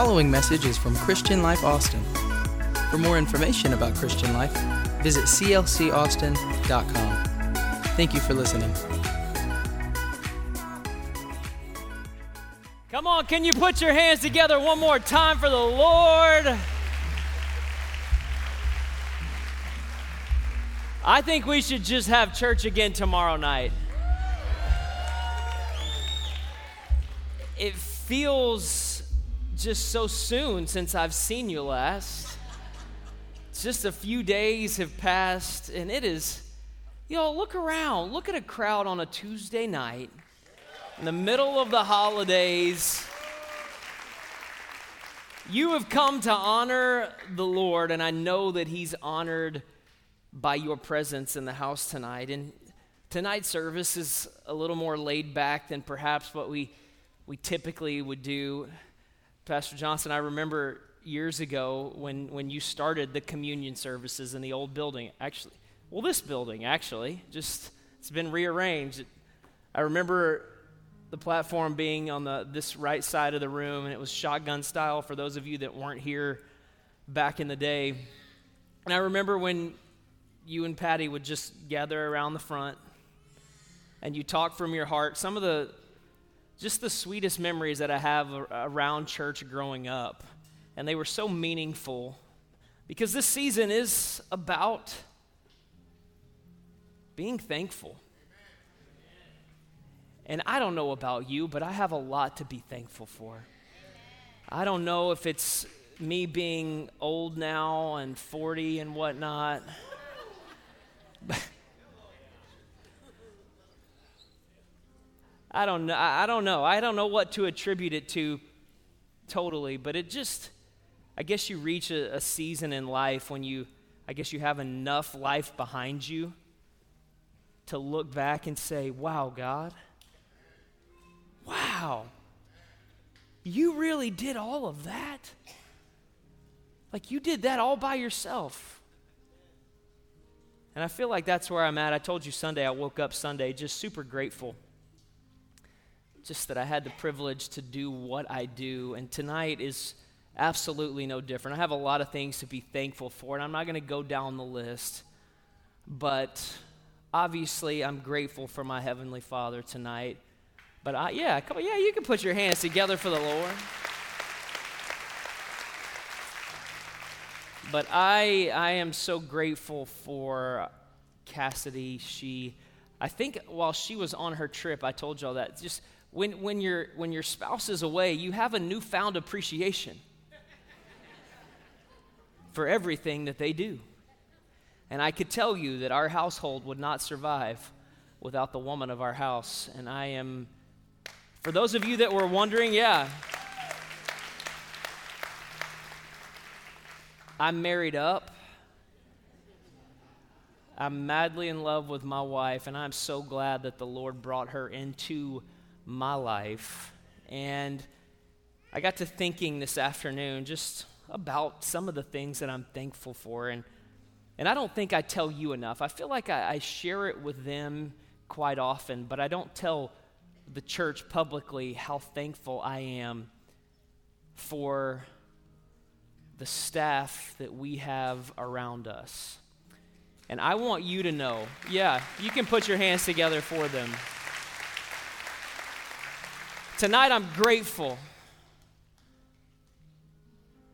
following message is from Christian Life Austin. For more information about Christian Life, visit clcaustin.com. Thank you for listening. Come on, can you put your hands together one more time for the Lord? I think we should just have church again tomorrow night. It feels just so soon since I've seen you last. It's just a few days have passed, and it is, look around. Look at a crowd on a Tuesday night in the middle of the holidays. You have come to honor the Lord, and I know that He's honored by your presence in the house tonight. And tonight's service is a little more laid back than perhaps what we typically would do. Pastor Johnson, I remember years ago when you started the communion services in the old building, this building, just it's been rearranged. I remember the platform being on this right side of the room, and it was shotgun style for those of you that weren't here back in the day. And I remember when you and Patty would just gather around the front, and you talk from your heart. Some of the sweetest memories that I have around church growing up, and they were so meaningful, because this season is about being thankful. And I don't know about you, but I have a lot to be thankful for. I don't know if it's me being old now and 40 and whatnot. I don't know. I don't know what to attribute it to totally, but it just, I guess you reach a season in life when you have enough life behind you to look back and say, wow, God, wow, you really did all of that? Like, you did that all by yourself. And I feel like that's where I'm at. I told you Sunday, I woke up Sunday just super grateful, just that I had the privilege to do what I do. And tonight is absolutely no different. I have a lot of things to be thankful for, and I'm not going to go down the list, but obviously I'm grateful for my Heavenly Father tonight. But you can put your hands together for the Lord. But I am so grateful for Cassidy. I think while she was on her trip, I told y'all that just when your spouse is away, you have a newfound appreciation for everything that they do. And I could tell you that our household would not survive without the woman of our house. And I am, for those of you that were wondering, I'm married up. I'm madly in love with my wife, and I'm so glad that the Lord brought her into my life. And I got to thinking this afternoon just about some of the things that I'm thankful for. And I don't think I tell you enough. I feel like I share it with them quite often, but I don't tell the church publicly how thankful I am for the staff that we have around us. And I want you to know, you can put your hands together for them. Tonight I'm grateful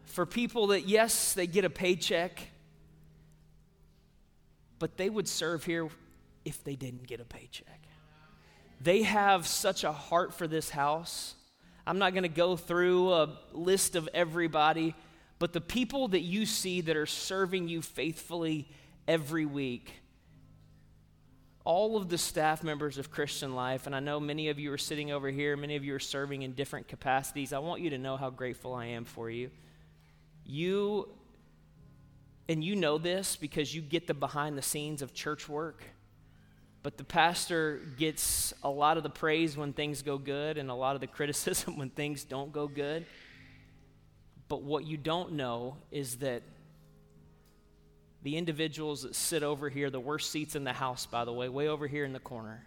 for people that, yes, they get a paycheck, but they would serve here if they didn't get a paycheck. They have such a heart for this house. I'm not going to go through a list of everybody, but the people that you see that are serving you faithfully every week, all of the staff members of Christian Life, and I know many of you are sitting over here, many of you are serving in different capacities. I want you to know how grateful I am for you. You know this because you get the behind the scenes of church work, but the pastor gets a lot of the praise when things go good and a lot of the criticism when things don't go good. But what you don't know is that the individuals that sit over here, the worst seats in the house, by the way, way over here in the corner,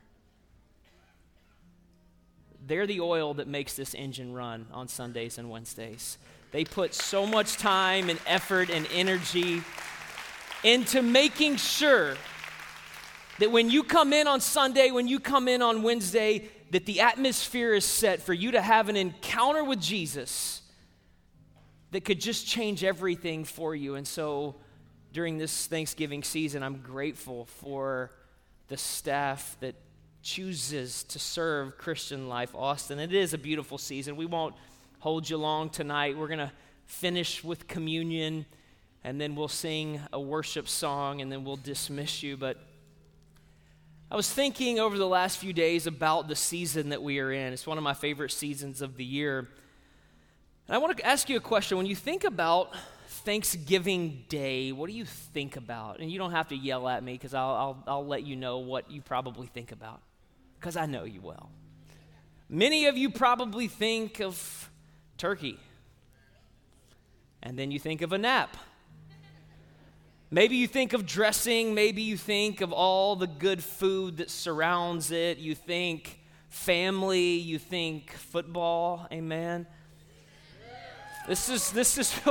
they're the oil that makes this engine run on Sundays and Wednesdays. They put so much time and effort and energy into making sure that when you come in on Sunday, when you come in on Wednesday, that the atmosphere is set for you to have an encounter with Jesus that could just change everything for you. And so during this Thanksgiving season, I'm grateful for the staff that chooses to serve Christian Life Austin. It is a beautiful season. We won't hold you long tonight. We're going to finish with communion, and then we'll sing a worship song, and then we'll dismiss you. But I was thinking over the last few days about the season that we are in. It's one of my favorite seasons of the year. And I want to ask you a question. When you think about Thanksgiving Day, what do you think about? And you don't have to yell at me, because I'll let you know what you probably think about, because I know you well. Many of you probably think of turkey, and then you think of a nap. Maybe you think of dressing. Maybe you think of all the good food that surrounds it. You think family. You think football. Amen. This is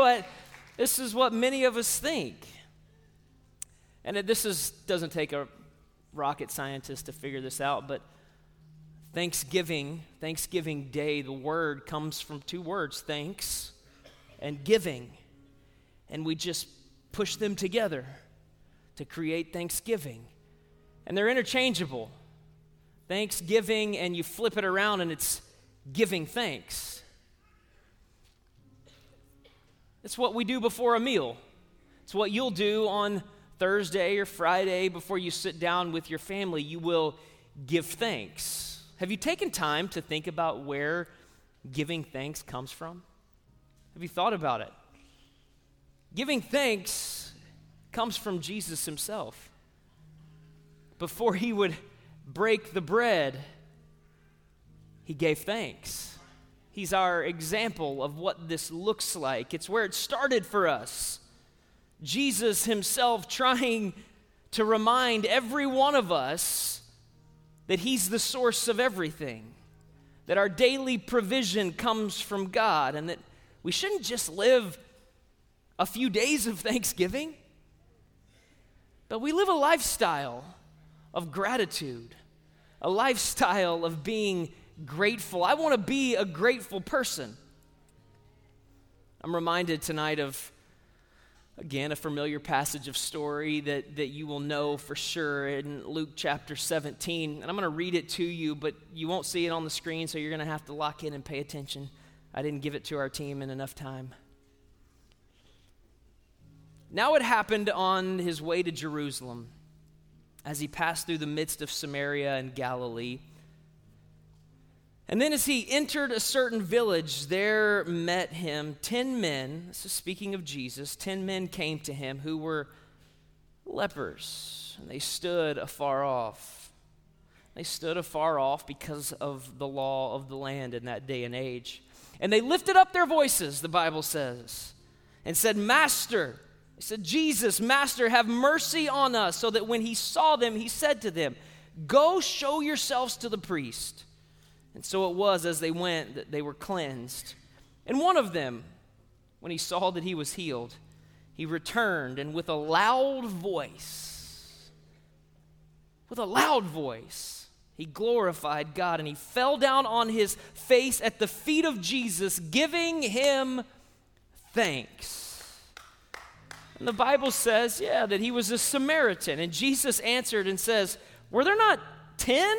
what many of us think. And doesn't take a rocket scientist to figure this out, but Thanksgiving Day, the word comes from two words, thanks and giving. And we just push them together to create Thanksgiving. And they're interchangeable. Thanksgiving, and you flip it around and it's giving thanks. It's what we do before a meal. It's what you'll do on Thursday or Friday before you sit down with your family. You will give thanks. Have you taken time to think about where giving thanks comes from? Have you thought about it? Giving thanks comes from Jesus himself. Before he would break the bread, he gave thanks. He's our example of what this looks like. It's where it started for us. Jesus himself trying to remind every one of us that he's the source of everything, that our daily provision comes from God, and that we shouldn't just live a few days of Thanksgiving, but we live a lifestyle of gratitude, a lifestyle of being grateful. I want to be a grateful person. I'm reminded tonight of, again, a familiar passage of story that you will know for sure in Luke chapter 17. And I'm going to read it to you, but you won't see it on the screen, so you're going to have to lock in and pay attention. I didn't give it to our team in enough time. Now it happened on his way to Jerusalem, as he passed through the midst of Samaria and Galilee. And then as he entered a certain village, there met him 10 men, this is speaking of Jesus, 10 men came to him who were lepers, and they stood afar off. They stood afar off because of the law of the land in that day and age. And they lifted up their voices, the Bible says, and said, "Master," they said, "Jesus, Master, have mercy on us." So that when he saw them, he said to them, "Go show yourselves to the priest." And so it was as they went that they were cleansed. And one of them, when he saw that he was healed, he returned and with a loud voice, he glorified God, and he fell down on his face at the feet of Jesus, giving him thanks. And the Bible says, that he was a Samaritan. And Jesus answered and says, "Were there not 10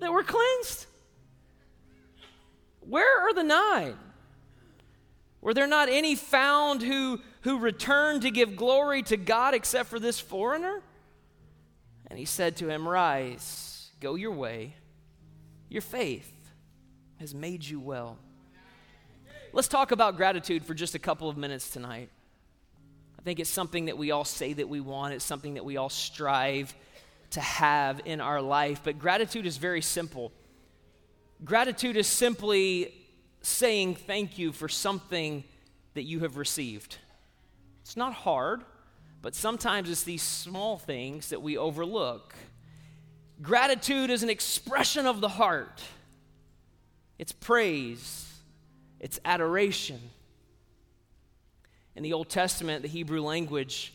that were cleansed? Where are the 9? Were there not any found who returned to give glory to God except for this foreigner?" And he said to him, "Rise, go your way. Your faith has made you well." Let's talk about gratitude for just a couple of minutes tonight. I think it's something that we all say that we want. It's something that we all strive to have in our life. But gratitude is very simple. Gratitude is simply saying thank you for something that you have received. It's not hard, but sometimes it's these small things that we overlook. Gratitude is an expression of the heart. It's praise. It's adoration. In the Old Testament, the Hebrew language,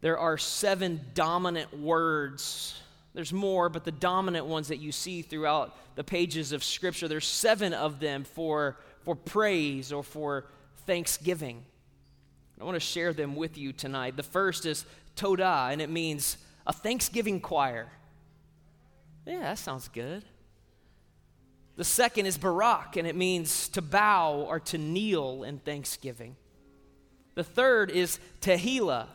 there are 7 dominant words. There's more, but the dominant ones that you see throughout the pages of Scripture, there's 7 of them for praise or for thanksgiving. I want to share them with you tonight. The first is Todah, and it means a thanksgiving choir. Yeah, that sounds good. The second is Barak, and it means to bow or to kneel in thanksgiving. The third is Tehillah.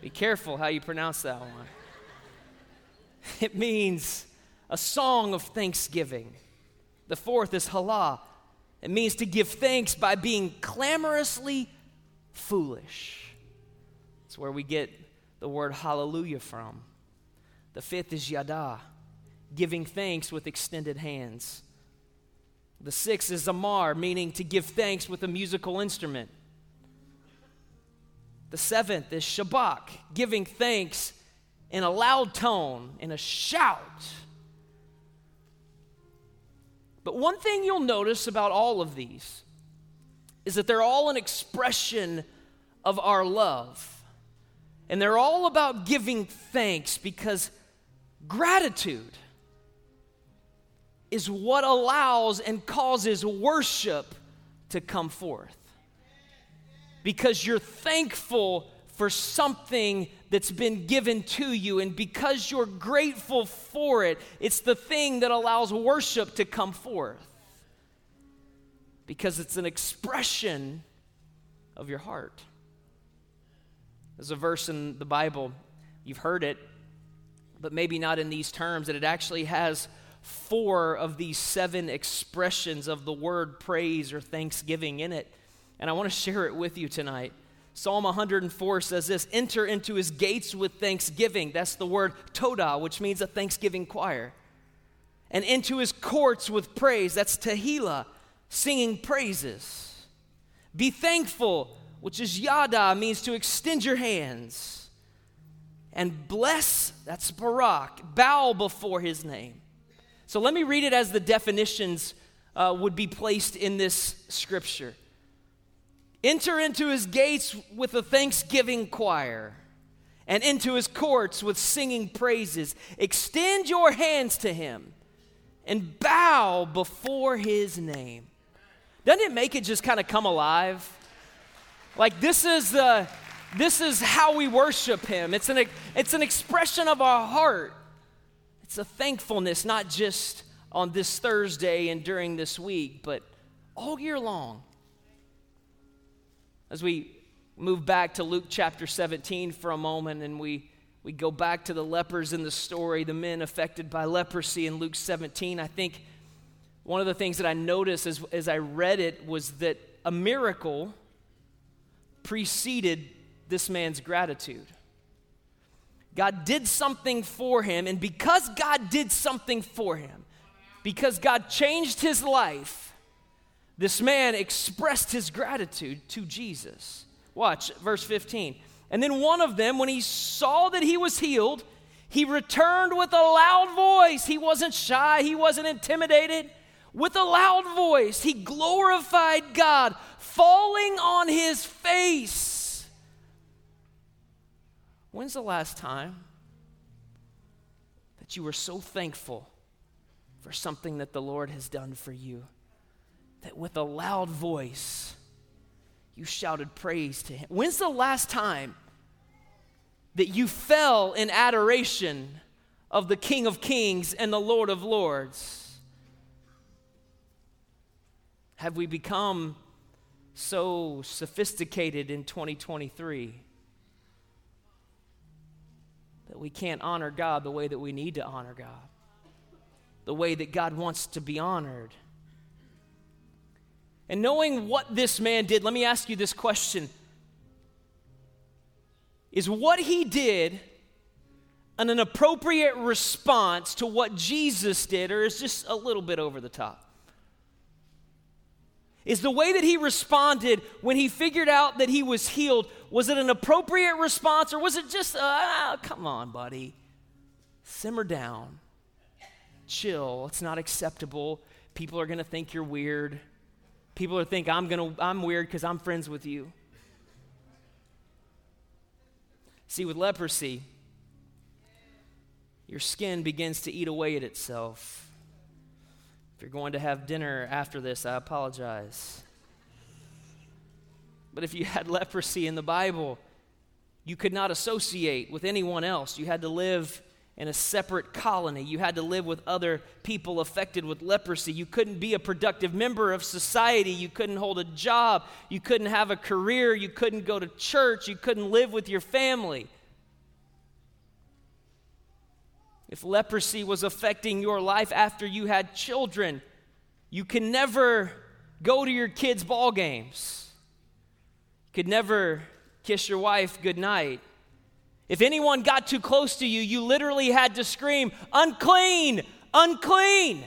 Be careful how you pronounce that one. It means a song of thanksgiving. The fourth is halah. It means to give thanks by being clamorously foolish. It's where we get the word hallelujah from. The fifth is yada, giving thanks with extended hands. The sixth is amar, meaning to give thanks with a musical instrument. The seventh is Shabach, giving thanks in a loud tone, in a shout. But one thing you'll notice about all of these is that they're all an expression of our love. And they're all about giving thanks, because gratitude is what allows and causes worship to come forth. Because you're thankful for something that's been given to you, and because you're grateful for it, it's the thing that allows worship to come forth. Because it's an expression of your heart. There's a verse in the Bible, you've heard it, but maybe not in these terms, that it actually has 4 of these 7 expressions of the word praise or thanksgiving in it. And I want to share it with you tonight. Psalm 104 says this: enter into his gates with thanksgiving. That's the word todah, which means a thanksgiving choir. And into his courts with praise. That's tehillah, singing praises. Be thankful, which is yada, means to extend your hands. And bless, that's Barak, bow before his name. So let me read it as the definitions would be placed in this scripture. Enter into his gates with a thanksgiving choir, and into his courts with singing praises. Extend your hands to him and bow before his name. Doesn't it make it just kind of come alive? Like, this is how we worship him. It's an expression of our heart. It's a thankfulness, not just on this Thursday and during this week, but all year long. As we move back to Luke chapter 17 for a moment, and we go back to the lepers in the story, the men affected by leprosy in Luke 17, I think one of the things that I noticed as I read it was that a miracle preceded this man's gratitude. God did something for him, and because God did something for him, because God changed his life, this man expressed his gratitude to Jesus. Watch, verse 15. And then one of them, when he saw that he was healed, he returned with a loud voice. He wasn't shy. He wasn't intimidated. With a loud voice, he glorified God, falling on his face. When's the last time that you were so thankful for something that the Lord has done for you that with a loud voice you shouted praise to him? When's the last time that you fell in adoration of the King of Kings and the Lord of Lords? Have we become so sophisticated in 2023 that we can't honor God the way that we need to honor God, the way that God wants to be honored? And knowing what this man did, let me ask you this question. Is what he did an appropriate response to what Jesus did, or is just a little bit over the top? Is the way that he responded when he figured out that he was healed, was it an appropriate response, or was it just, come on, buddy, simmer down, chill, it's not acceptable, people are going to think you're weird, People are thinking, I'm weird because I'm friends with you. See, with leprosy, your skin begins to eat away at itself. If you're going to have dinner after this, I apologize. But if you had leprosy in the Bible, you could not associate with anyone else. You had to live in a separate colony. You had to live with other people affected with leprosy. You couldn't be a productive member of society. You couldn't hold a job. You couldn't have a career. You couldn't go to church. You couldn't live with your family. If leprosy was affecting your life after you had children, you can never go to your kids' ball games. You could never kiss your wife goodnight. If anyone got too close to you, you literally had to scream, "Unclean! Unclean!"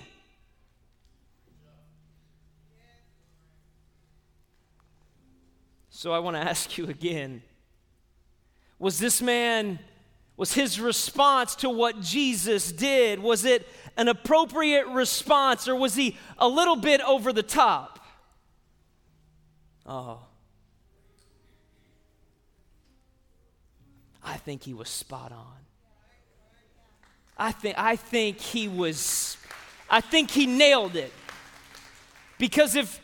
So I want to ask you again, was his response to what Jesus did, was it an appropriate response, or was he a little bit over the top? Oh. I think he was spot on. I think he nailed it. Because if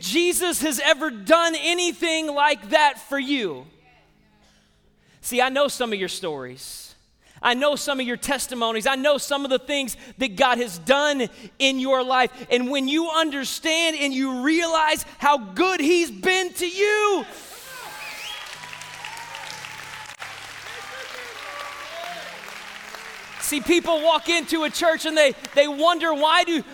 Jesus has ever done anything like that for you, see, I know some of your stories. I know some of your testimonies. I know some of the things that God has done in your life. And when you understand and you realize how good he's been to you, see, people walk into a church and they wonder, why do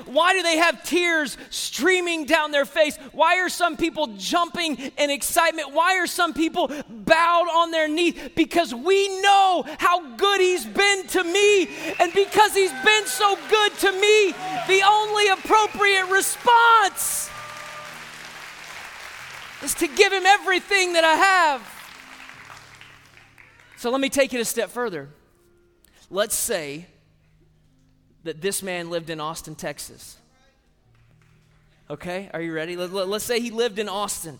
they have tears streaming down their face? Why are some people jumping in excitement? Why are some people bowed on their knees? Because we know how good he's been to me. And because he's been so good to me, the only appropriate response is to give him everything that I have. So let me take it a step further. Let's say that this man lived in Austin, Texas. Okay, are you ready? Let's say he lived in Austin.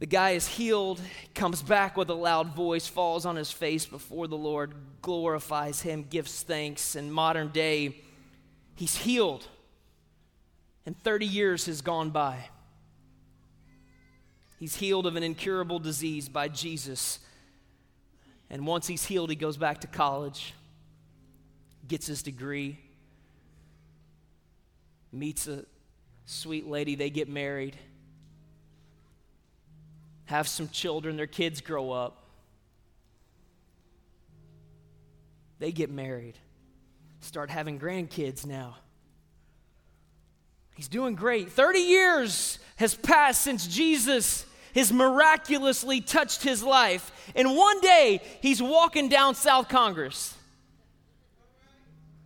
The guy is healed, comes back with a loud voice, falls on his face before the Lord, glorifies him, gives thanks. In modern day, he's healed, and 30 years has gone by. He's healed of an incurable disease by Jesus. And once he's healed, he goes back to college, gets his degree, meets a sweet lady, they get married, have some children, their kids grow up. They get married, start having grandkids now. He's doing great. 30 years has passed since Jesus has miraculously touched his life. And one day, he's walking down South Congress.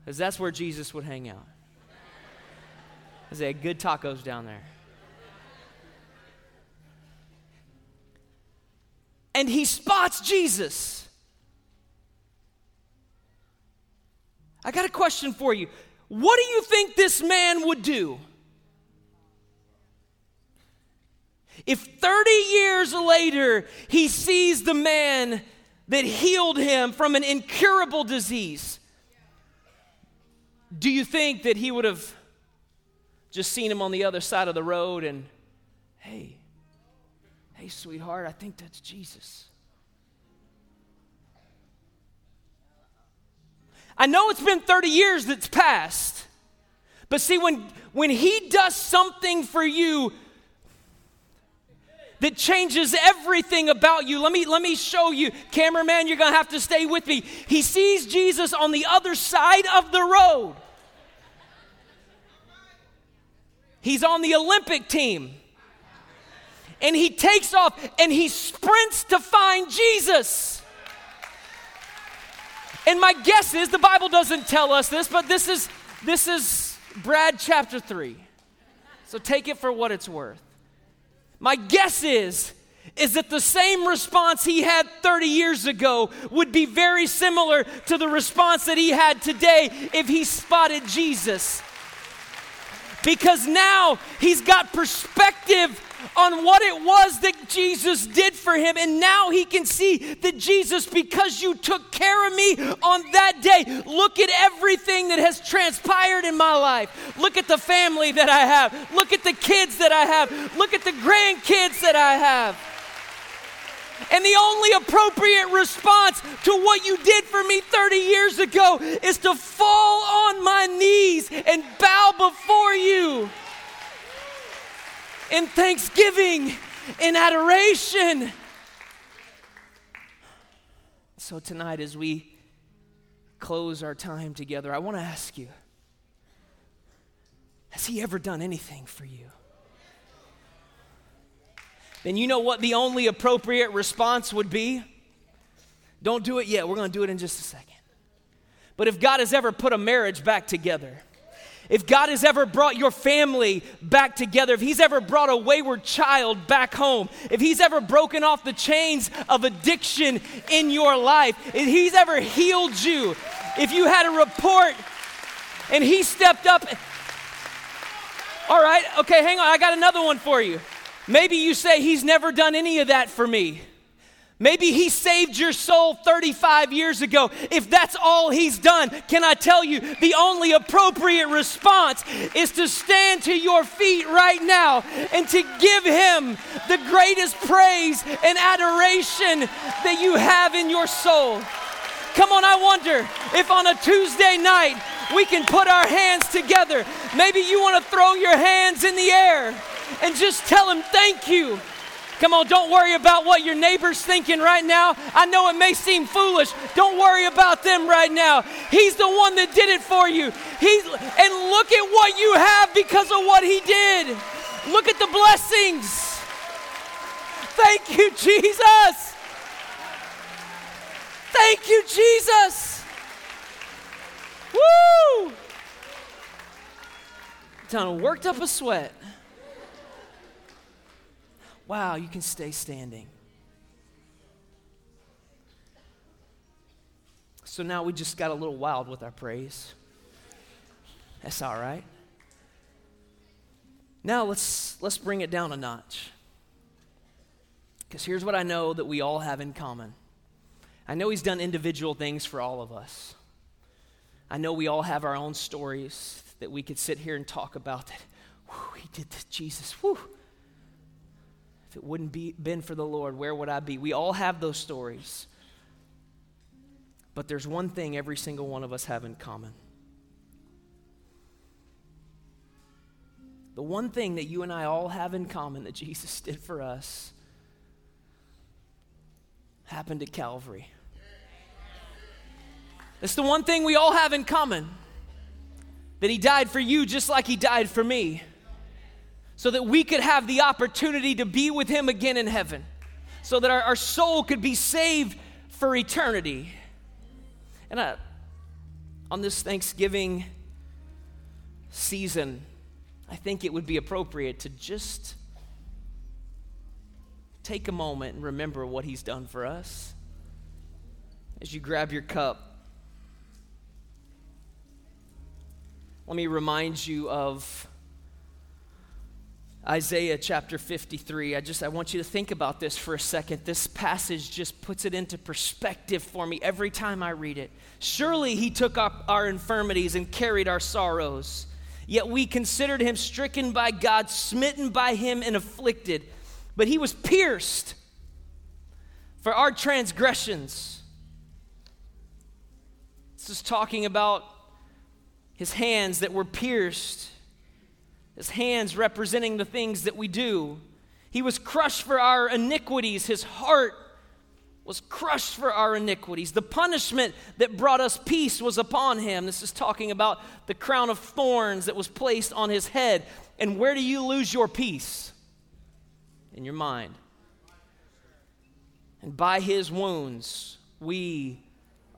Because that's where Jesus would hang out. Because they had good tacos down there. And he spots Jesus. I got a question for you. What do you think this man would do? If 30 years later, he sees the man that healed him from an incurable disease, do you think that he would have just seen him on the other side of the road and, hey, sweetheart, I think that's Jesus? I know it's been 30 years that's passed, but see, when he does something for you that changes everything about you. Let me show you. Cameraman, you're going to have to stay with me. He sees Jesus on the other side of the road. He's on the Olympic team. And he takes off and he sprints to find Jesus. And my guess is, the Bible doesn't tell us this, but this is Brad chapter 3. So take it for what it's worth. My guess is that the same response he had 30 years ago would be very similar to the response that he had today if he spotted Jesus. because now he's got perspective on what it was that Jesus did for him. And now he can see that Jesus, because you took care of me on that day, look at everything that has transpired in my life. Look at the family that I have. Look at the kids that I have. Look at the grandkids that I have. And the only appropriate response to what you did for me 30 years ago is to fall on my knees and bow before you in thanksgiving, in adoration. So tonight, as we close our time together, I want to ask you, has he ever done anything for you? Then you know what the only appropriate response would be? Don't do it yet. We're going to do it in just a second. But if God has ever put a marriage back together, if God has ever brought your family back together, if he's ever brought a wayward child back home, if he's ever broken off the chains of addiction in your life, if he's ever healed you, if you had a report and he stepped up. All right, okay, hang on. I got another one for you. Maybe you say, he's never done any of that for me. Maybe he saved your soul 35 years ago. If that's all he's done, can I tell you, the only appropriate response is to stand to your feet right now and to give him the greatest praise and adoration that you have in your soul. Come on, I wonder if on a Tuesday night we can put our hands together. Maybe you want to throw your hands in the air and just tell him thank you. Come on, don't worry about what your neighbor's thinking right now. I know it may seem foolish. Don't worry about them right now. He's the one that did it for you. And look at what you have because of what he did. Look at the blessings. Thank you, Jesus. Thank you, Jesus. Woo! Donald worked up a sweat. Wow, you can stay standing. So now we just got a little wild with our praise. That's all right. Now let's bring it down a notch. Because here's what I know that we all have in common. I know he's done individual things for all of us. I know we all have our own stories that we could sit here and talk about that. Whew, he did this, Jesus. Whew. If it wouldn't be been for the Lord, where would I be? We all have those stories. But there's one thing every single one of us have in common. The one thing that you and I all have in common that Jesus did for us happened at Calvary. It's the one thing we all have in common, that he died for you just like he died for me, so that we could have the opportunity to be with him again in heaven, so that our soul could be saved for eternity. And on this Thanksgiving season, I think it would be appropriate to just take a moment and remember what he's done for us. As you grab your cup, let me remind you of Isaiah chapter 53, I want you to think about this for a second. This passage just puts it into perspective for me every time I read it. Surely he took up our infirmities and carried our sorrows. Yet we considered him stricken by God, smitten by him and afflicted. But he was pierced for our transgressions. This is talking about his hands that were pierced. His hands representing the things that we do. He was crushed for our iniquities. His heart was crushed for our iniquities. The punishment that brought us peace was upon him. This is talking about the crown of thorns that was placed on his head. And where do you lose your peace? In your mind. And by his wounds, we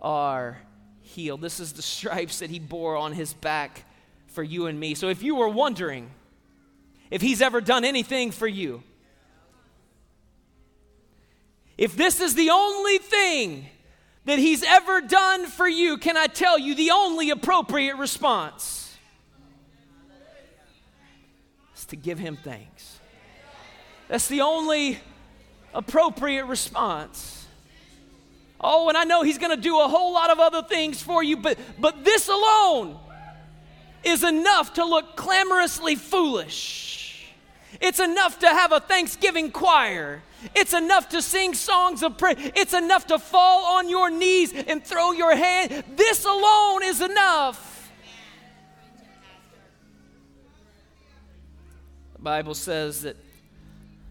are healed. This is the stripes that he bore on his back for you and me. So if you were wondering if he's ever done anything for you, if this is the only thing that he's ever done for you, can I tell you the only appropriate response is to give him thanks. That's the only appropriate response. Oh, and I know he's going to do a whole lot of other things for you, but this alone is enough to look clamorously foolish. It's enough to have a Thanksgiving choir. It's enough to sing songs of praise. It's enough to fall on your knees and throw your hand. This alone is enough. The Bible says that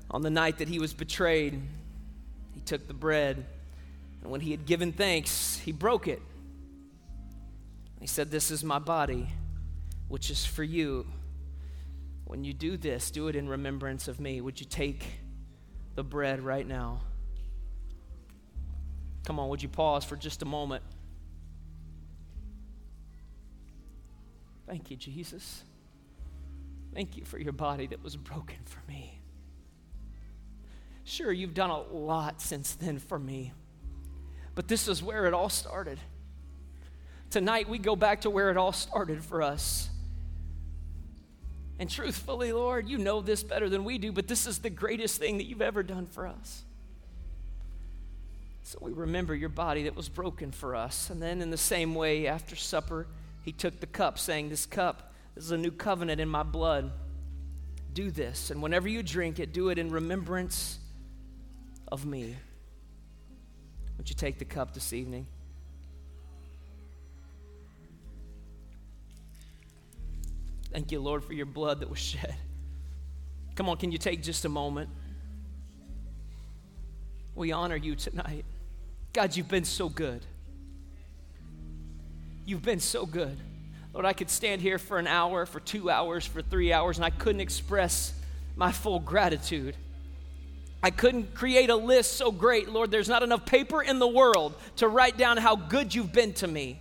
on the night that he was betrayed, he took the bread, and when he had given thanks, he broke it. He said, "This is my body, which is for you. When you do this, do it in remembrance of me." Would you take the bread right now? Come on, would you pause for just a moment? Thank you, Jesus. Thank you for your body that was broken for me. Sure, you've done a lot since then for me, but this is where it all started. Tonight, we go back to where it all started for us. And truthfully, Lord, you know this better than we do, but this is the greatest thing that you've ever done for us. So we remember your body that was broken for us. And then in the same way, after supper, he took the cup, saying, "This cup is a new covenant in my blood. Do this, and whenever you drink it, do it in remembrance of me." Would you take the cup this evening? Thank you, Lord, for your blood that was shed. Come on, can you take just a moment? We honor you tonight. God, you've been so good. You've been so good. Lord, I could stand here for an hour, for 2 hours, for 3 hours, and I couldn't express my full gratitude. I couldn't create a list so great, Lord. There's not enough paper in the world to write down how good you've been to me.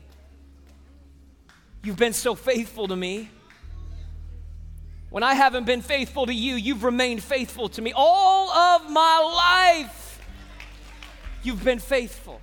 You've been so faithful to me. When I haven't been faithful to you, you've remained faithful to me. All of my life, you've been faithful.